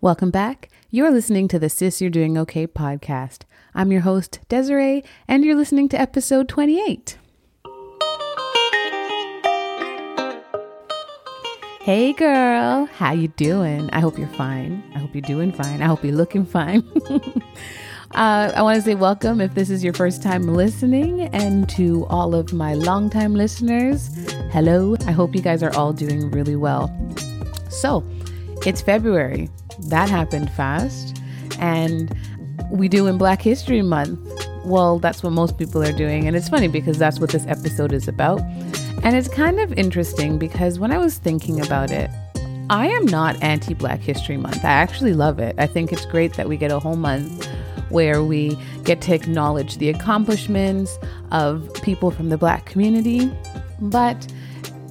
Welcome back. You're listening to the Sis You're Doing Okay podcast. I'm your host, Desiree, and you're listening to episode 28. Hey girl, how you doing? I hope you're fine. I hope you're doing fine. I hope you're looking fine. I want to say welcome if this is your first time listening, and to all of my longtime listeners, hello. I hope you guys are all doing really well. So, it's February. That happened fast. And we do in Black History Month. Well, that's what most people are doing. And it's funny because that's what this episode is about. And it's kind of interesting because when I was thinking about it, I am not anti-Black History Month. I actually love it. I think it's great that we get a whole month where we get to acknowledge the accomplishments of people from the Black community. But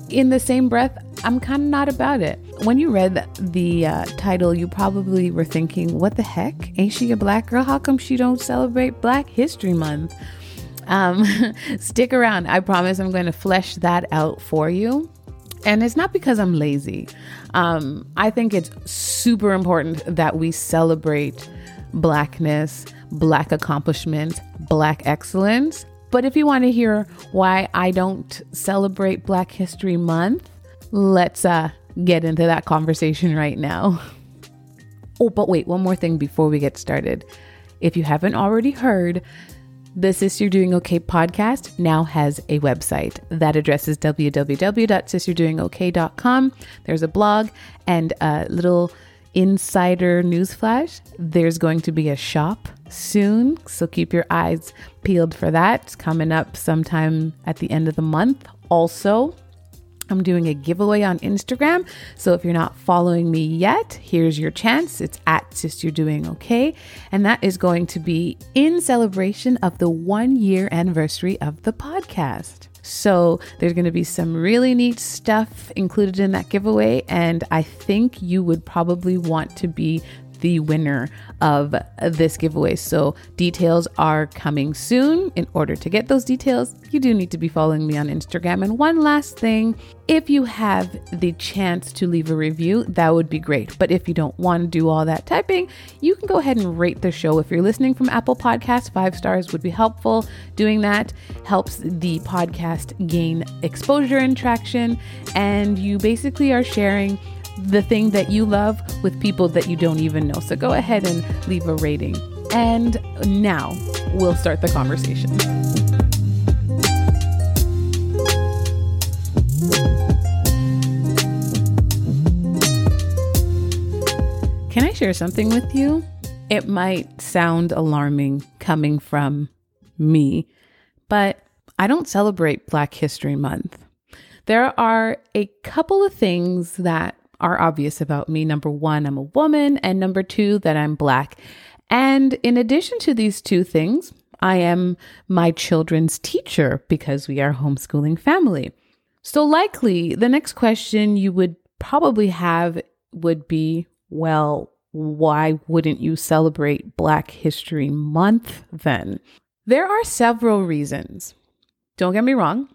in the same breath, I'm kind of not about it. When you read the title, you probably were thinking, what the heck? Ain't she a Black girl? How come she don't celebrate Black History Month? Stick around. I promise I'm going to flesh that out for you. And it's not because I'm lazy. I think it's super important that we celebrate Blackness, Black accomplishments, Black excellence. But if you want to hear why I don't celebrate Black History Month, let's get into that conversation right now. Oh, but wait, one more thing before we get started. If you haven't already heard, the Sis You're Doing Okay podcast now has a website. That address is www.sisyourdoingok.com. There's a blog and a little insider newsflash. There's going to be a shop soon, so keep your eyes peeled for that. It's coming up sometime at the end of the month. Also, I'm doing a giveaway on Instagram. So if you're not following me yet, here's your chance. It's at Sis You're Doing Okay. And that is going to be in celebration of the 1 year anniversary of the podcast. So there's going to be some really neat stuff included in that giveaway. And I think you would probably want to be the winner of this giveaway. So details are coming soon. In order to get those details, you do need to be following me on Instagram. And one last thing, if you have the chance to leave a review, that would be great. But if you don't want to do all that typing, you can go ahead and rate the show. If you're listening from Apple Podcasts, 5 stars would be helpful. Doing that helps the podcast gain exposure and traction. And you basically are sharing the thing that you love with people that you don't even know. So go ahead and leave a rating. And now we'll start the conversation. Can I share something with you? It might sound alarming coming from me, but I don't celebrate Black History Month. There are a couple of things that are obvious about me. Number one, I'm a woman, and number two, that I'm Black. And in addition to these two things, I am my children's teacher because we are a homeschooling family. So likely the next question you would probably have would be, well, why wouldn't you celebrate Black History Month then? There are several reasons. Don't get me wrong.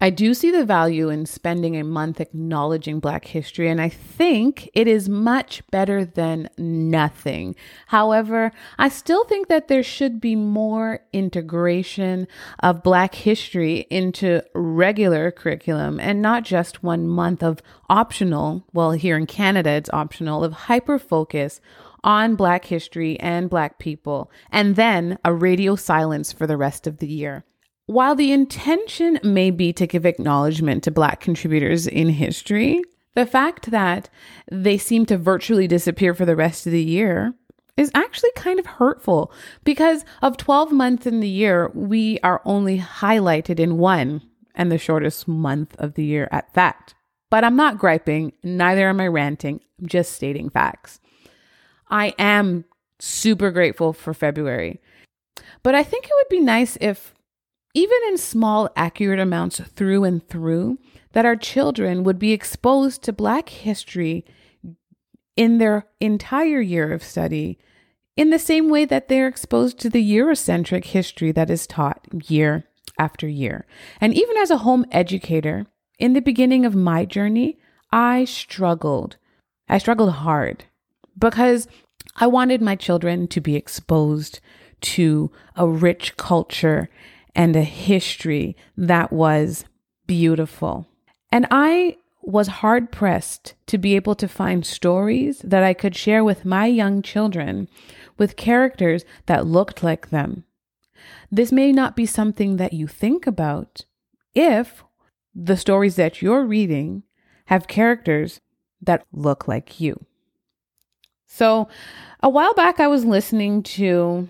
I do see the value in spending a month acknowledging Black history, and I think it is much better than nothing. However, I still think that there should be more integration of Black history into regular curriculum and not just 1 month of optional, well, here in Canada, it's optional, of hyper-focus on Black history and Black people, and then a radio silence for the rest of the year. While the intention may be to give acknowledgement to Black contributors in history, the fact that they seem to virtually disappear for the rest of the year is actually kind of hurtful because of 12 months in the year, we are only highlighted in one, and the shortest month of the year at that. But I'm not griping, neither am I ranting, I'm just stating facts. I am super grateful for February, but I think it would be nice if even in small, accurate amounts through and through, that our children would be exposed to Black history in their entire year of study, in the same way that they're exposed to the Eurocentric history that is taught year after year. And even as a home educator, in the beginning of my journey, I struggled hard because I wanted my children to be exposed to a rich culture and a history that was beautiful. And I was hard pressed to be able to find stories that I could share with my young children with characters that looked like them. This may not be something that you think about if the stories that you're reading have characters that look like you. So a while back, I was listening to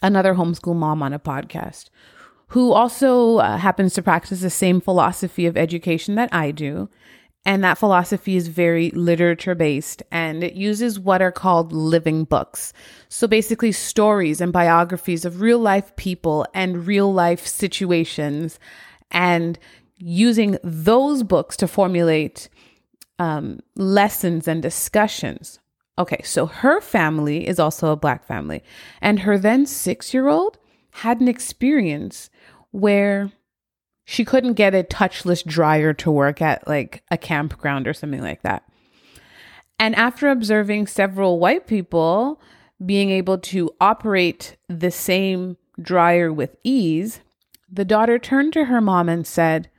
another homeschool mom on a podcast who also happens to practice the same philosophy of education that I do. And that philosophy is very literature-based, and it uses what are called living books. So basically stories and biographies of real-life people and real-life situations, and using those books to formulate lessons and discussions. Okay, so her family is also a Black family, and her then 6-year-old had an experience where she couldn't get a touchless dryer to work at like a campground or something like that. And after observing several white people being able to operate the same dryer with ease, the daughter turned to her mom and said,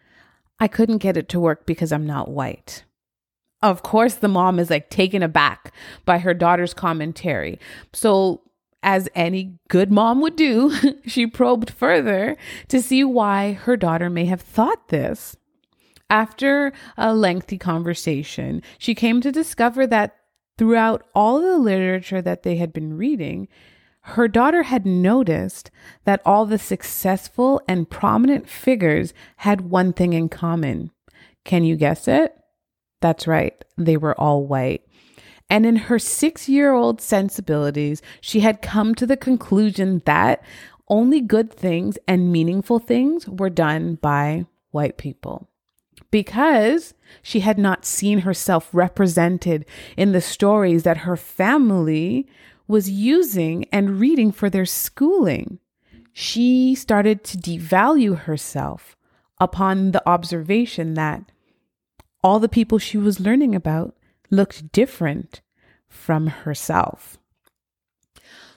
"I couldn't get it to work because I'm not white." Of course, the mom is like taken aback by her daughter's commentary. So as any good mom would do, she probed further to see why her daughter may have thought this. After a lengthy conversation, she came to discover that throughout all the literature that they had been reading, her daughter had noticed that all the successful and prominent figures had one thing in common. Can you guess it? That's right. They were all white. And in her 6-year-old sensibilities, she had come to the conclusion that only good things and meaningful things were done by white people, because she had not seen herself represented in the stories that her family was using and reading for their schooling. She started to devalue herself upon the observation that all the people she was learning about looked different from herself.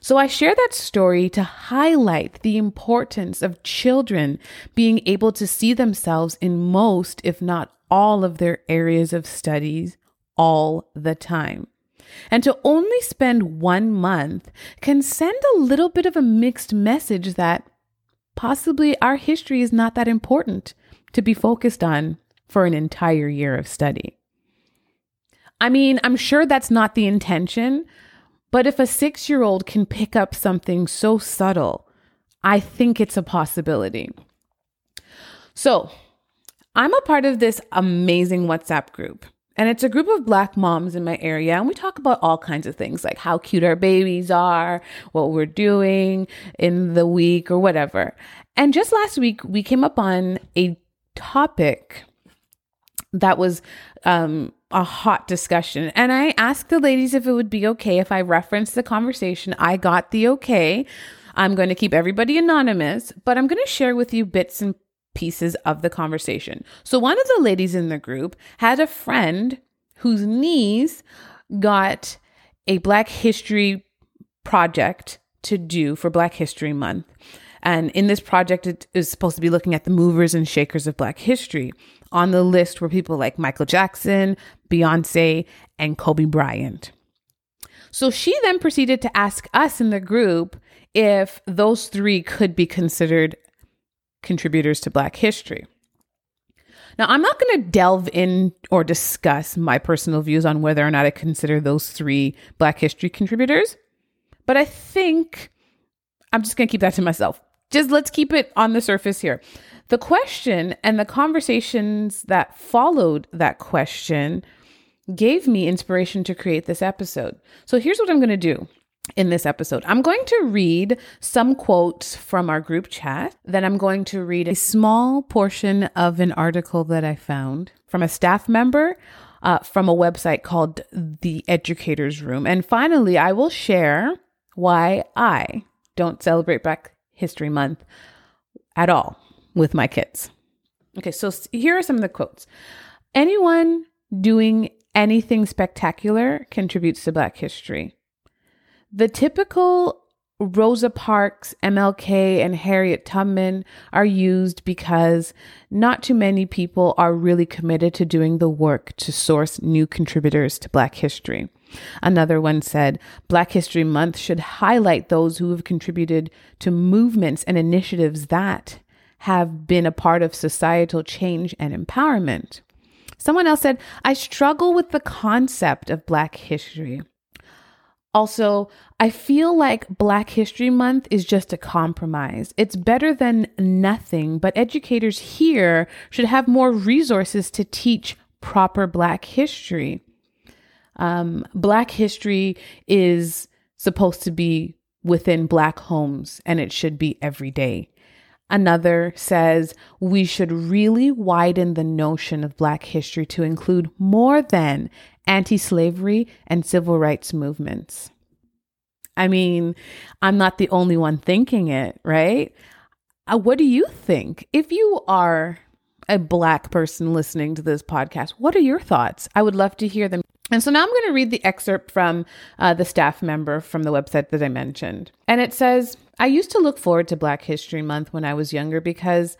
So I share that story to highlight the importance of children being able to see themselves in most, if not all, of their areas of studies all the time. And to only spend 1 month can send a little bit of a mixed message that possibly our history is not that important to be focused on for an entire year of study. I mean, I'm sure that's not the intention, but if a 6-year-old can pick up something so subtle, I think it's a possibility. So I'm a part of this amazing WhatsApp group, and it's a group of Black moms in my area, and we talk about all kinds of things like how cute our babies are, what we're doing in the week or whatever. And just last week, we came up on a topic that was a hot discussion. And I asked the ladies if it would be okay if I referenced the conversation. I got the okay. I'm going to keep everybody anonymous, but I'm going to share with you bits and pieces of the conversation. So one of the ladies in the group had a friend whose niece got a Black History project to do for Black History Month. And in this project, it is supposed to be looking at the movers and shakers of Black history. On the list were people like Michael Jackson, Beyonce, and Kobe Bryant. So she then proceeded to ask us in the group if those three could be considered contributors to Black history. Now, I'm not going to delve in or discuss my personal views on whether or not I consider those three Black history contributors, but I think I'm just going to keep that to myself. Just let's keep it on the surface here. The question and the conversations that followed that question gave me inspiration to create this episode. So here's what I'm going to do in this episode. I'm going to read some quotes from our group chat. Then I'm going to read a small portion of an article that I found from a staff member from a website called The Educator's Room. And finally, I will share why I don't celebrate Black History Month at all with my kids. Okay, so here are some of the quotes. Anyone doing anything spectacular contributes to Black history. The typical Rosa Parks, MLK, and Harriet Tubman are used because not too many people are really committed to doing the work to source new contributors to Black history. Another one said, Black History Month should highlight those who have contributed to movements and initiatives that have been a part of societal change and empowerment. Someone else said, I struggle with the concept of Black history. Also, I feel like Black History Month is just a compromise. It's better than nothing, but educators here should have more resources to teach proper Black history. Black history is supposed to be within Black homes, and it should be every day. Another says, we should really widen the notion of Black history to include more than anti-slavery and civil rights movements. I mean, I'm not the only one thinking it, right? What do you think? If you are a Black person listening to this podcast, what are your thoughts? I would love to hear them. And so now I'm going to read the excerpt from the staff member from the website that I mentioned. And it says, I used to look forward to Black History Month when I was younger because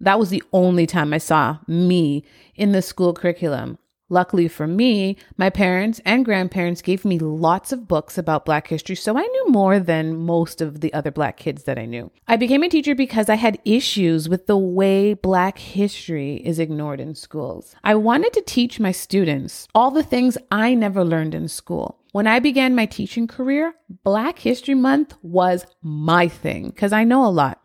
that was the only time I saw me in the school curriculum. Luckily for me, my parents and grandparents gave me lots of books about Black history, so I knew more than most of the other Black kids that I knew. I became a teacher because I had issues with the way Black history is ignored in schools. I wanted to teach my students all the things I never learned in school. When I began my teaching career, Black History Month was my thing because I know a lot.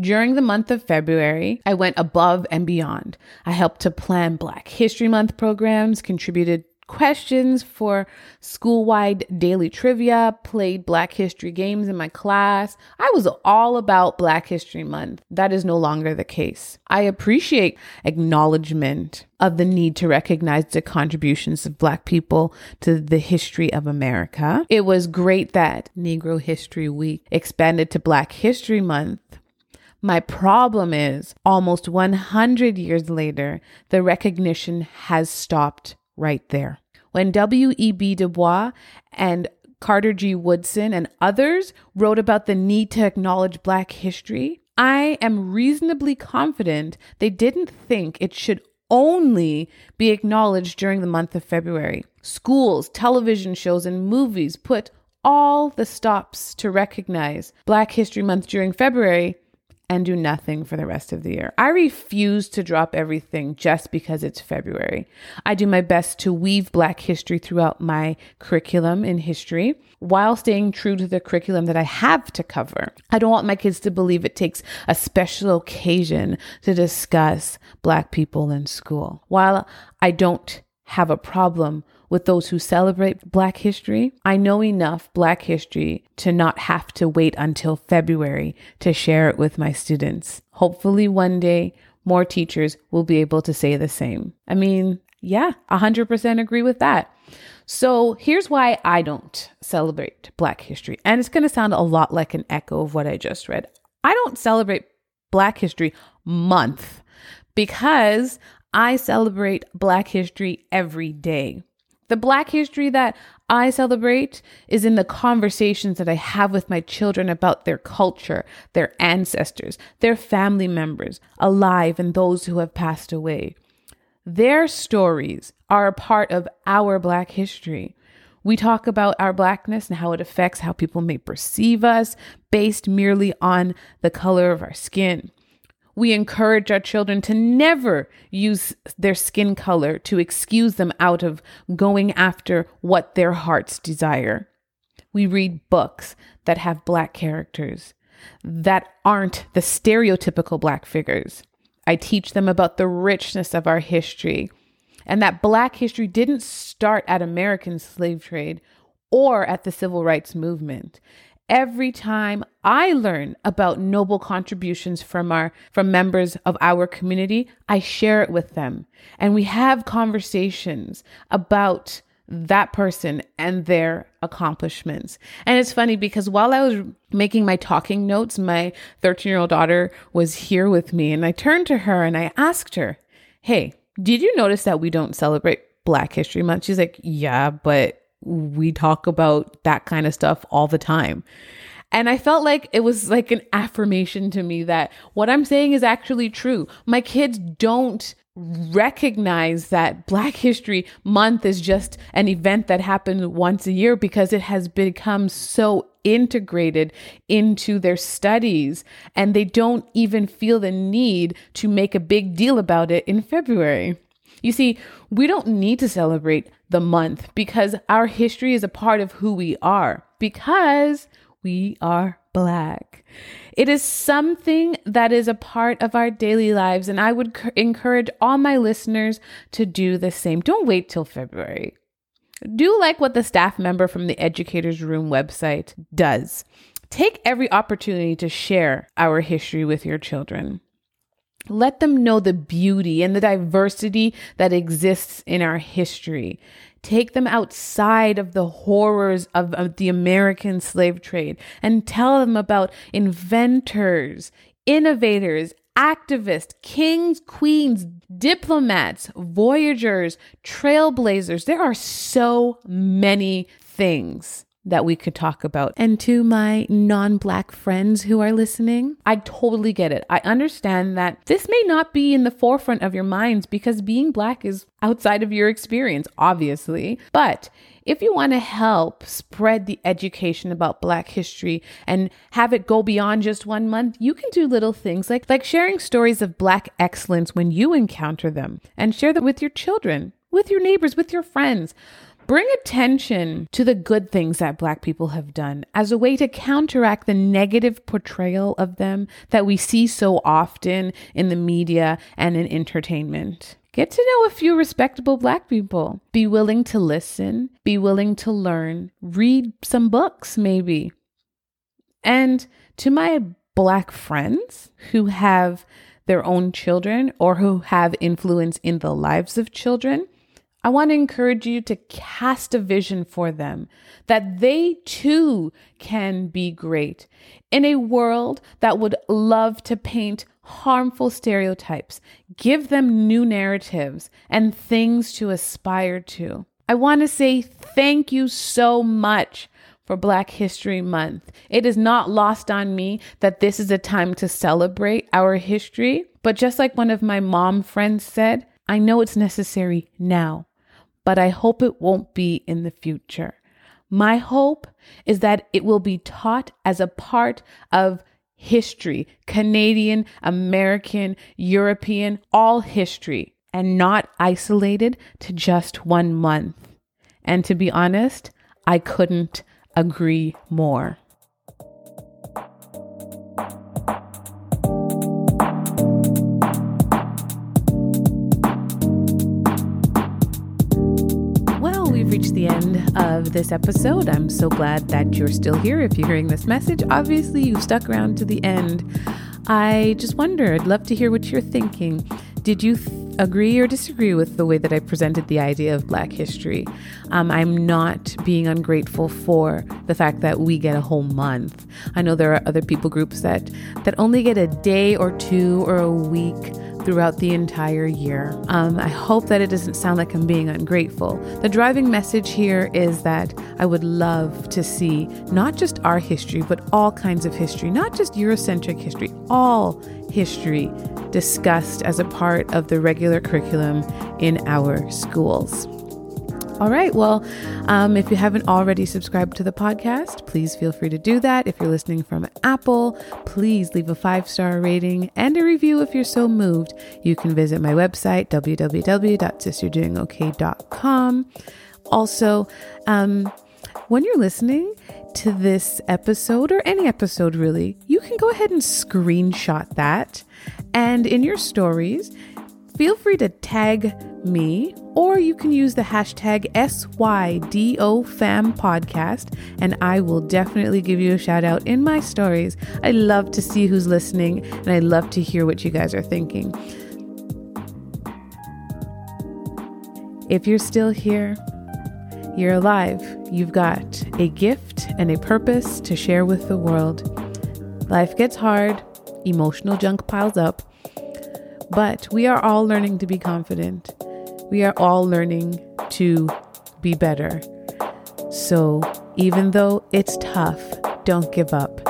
During the month of February, I went above and beyond. I helped to plan Black History Month programs, contributed questions for school-wide daily trivia, played Black history games in my class. I was all about Black History Month. That is no longer the case. I appreciate acknowledgement of the need to recognize the contributions of Black people to the history of America. It was great that Negro History Week expanded to Black History Month. My problem is, almost 100 years later, the recognition has stopped right there. When W.E.B. Du Bois and Carter G. Woodson and others wrote about the need to acknowledge Black history, I am reasonably confident they didn't think it should only be acknowledged during the month of February. Schools, television shows, and movies put all the stops to recognize Black History Month during February and do nothing for the rest of the year. I refuse to drop everything just because it's February. I do my best to weave Black history throughout my curriculum in history while staying true to the curriculum that I have to cover. I don't want my kids to believe it takes a special occasion to discuss Black people in school. While I don't have a problem with those who celebrate Black history, I know enough Black history to not have to wait until February to share it with my students. Hopefully one day more teachers will be able to say the same. I mean, yeah, 100% agree with that. So here's why I don't celebrate Black history. And it's going to sound a lot like an echo of what I just read. I don't celebrate Black History Month because I celebrate Black history every day. The Black history that I celebrate is in the conversations that I have with my children about their culture, their ancestors, their family members, alive and those who have passed away. Their stories are a part of our Black history. We talk about our Blackness and how it affects how people may perceive us based merely on the color of our skin. We encourage our children to never use their skin color to excuse them out of going after what their hearts desire. We read books that have Black characters that aren't the stereotypical Black figures. I teach them about the richness of our history and that Black history didn't start at American slave trade or at the civil rights movement. Every time I learn about noble contributions from members of our community, I share it with them. And we have conversations about that person and their accomplishments. And it's funny because while I was making my talking notes, my 13-year-old daughter was here with me. And I turned to her and I asked her, hey, did you notice that we don't celebrate Black History Month. She's like, yeah, but we talk about that kind of stuff all the time. And I felt like it was like an affirmation to me that what I'm saying is actually true. My kids don't recognize that Black History Month is just an event that happens once a year because it has become so integrated into their studies, and they don't even feel the need to make a big deal about it in February. You see, we don't need to celebrate the month because our history is a part of who we are, because we are Black. It is something that is a part of our daily lives, and I would encourage all my listeners to do the same. Don't wait till February. Do like what the staff member from the Educator's Room website does. Take every opportunity to share our history with your children. Let them know the beauty and the diversity that exists in our history. Take them outside of the horrors of the American slave trade and tell them about inventors, innovators, activists, kings, queens, diplomats, voyagers, trailblazers. There are so many things that we could talk about. And to my non-Black friends who are listening, I totally get it. I understand that this may not be in the forefront of your minds because being Black is outside of your experience, obviously. But if you want to help spread the education about Black history and have it go beyond just 1 month, you can do little things like sharing stories of Black excellence when you encounter them, and share them with your children, with your neighbors, with your friends. Bring attention to the good things that Black people have done as a way to counteract the negative portrayal of them that we see so often in the media and in entertainment. Get to know a few respectable Black people. Be willing to listen. Be willing to learn. Read some books, maybe. And to my Black friends who have their own children or who have influence in the lives of children, I want to encourage you to cast a vision for them that they too can be great in a world that would love to paint harmful stereotypes. Give them new narratives and things to aspire to. I want to say thank you so much for Black History Month. It is not lost on me that this is a time to celebrate our history, but just like one of my mom friends said, I know it's necessary now, but I hope it won't be in the future. My hope is that it will be taught as a part of history, Canadian, American, European, all history, and not isolated to just 1 month. And to be honest, I couldn't agree more. Reached the end of this episode. I'm so glad that you're still here. If you're hearing this message, obviously you've stuck around to the end. I just wonder, I'd love to hear what you're thinking. Did you agree or disagree with the way that I presented the idea of Black history? I'm not being ungrateful for the fact that we get a whole month. I know there are other people groups that only get a day or two or a week throughout the entire year. I hope that it doesn't sound like I'm being ungrateful. The driving message here is that I would love to see not just our history, but all kinds of history, not just Eurocentric history, all history discussed as a part of the regular curriculum in our schools. All right. Well, if you haven't already subscribed to the podcast, please feel free to do that. If you're listening from Apple, please leave a 5-star rating and a review if you're so moved. You can visit my website, www.sisyourdoingokay.com. Also, when you're listening to this episode or any episode really, you can go ahead and screenshot that. And in your stories, feel free to tag me, or you can use the hashtag #SYDOFamPodcast, and I will definitely give you a shout out in my stories. I love to see who's listening, and I love to hear what you guys are thinking. If you're still here, you're alive. You've got a gift and a purpose to share with the world. Life gets hard, emotional junk piles up, but we are all learning to be confident. We are all learning to be better. So even though it's tough, don't give up.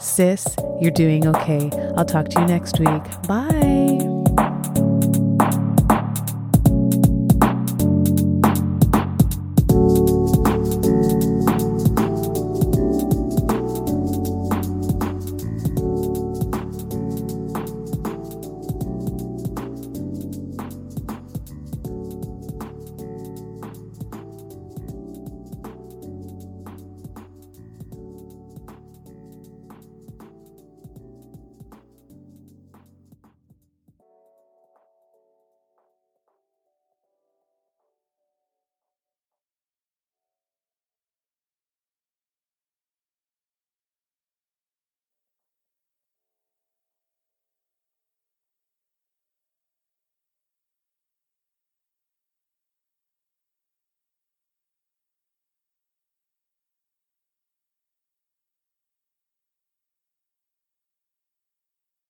Sis, you're doing okay. I'll talk to you next week. Bye.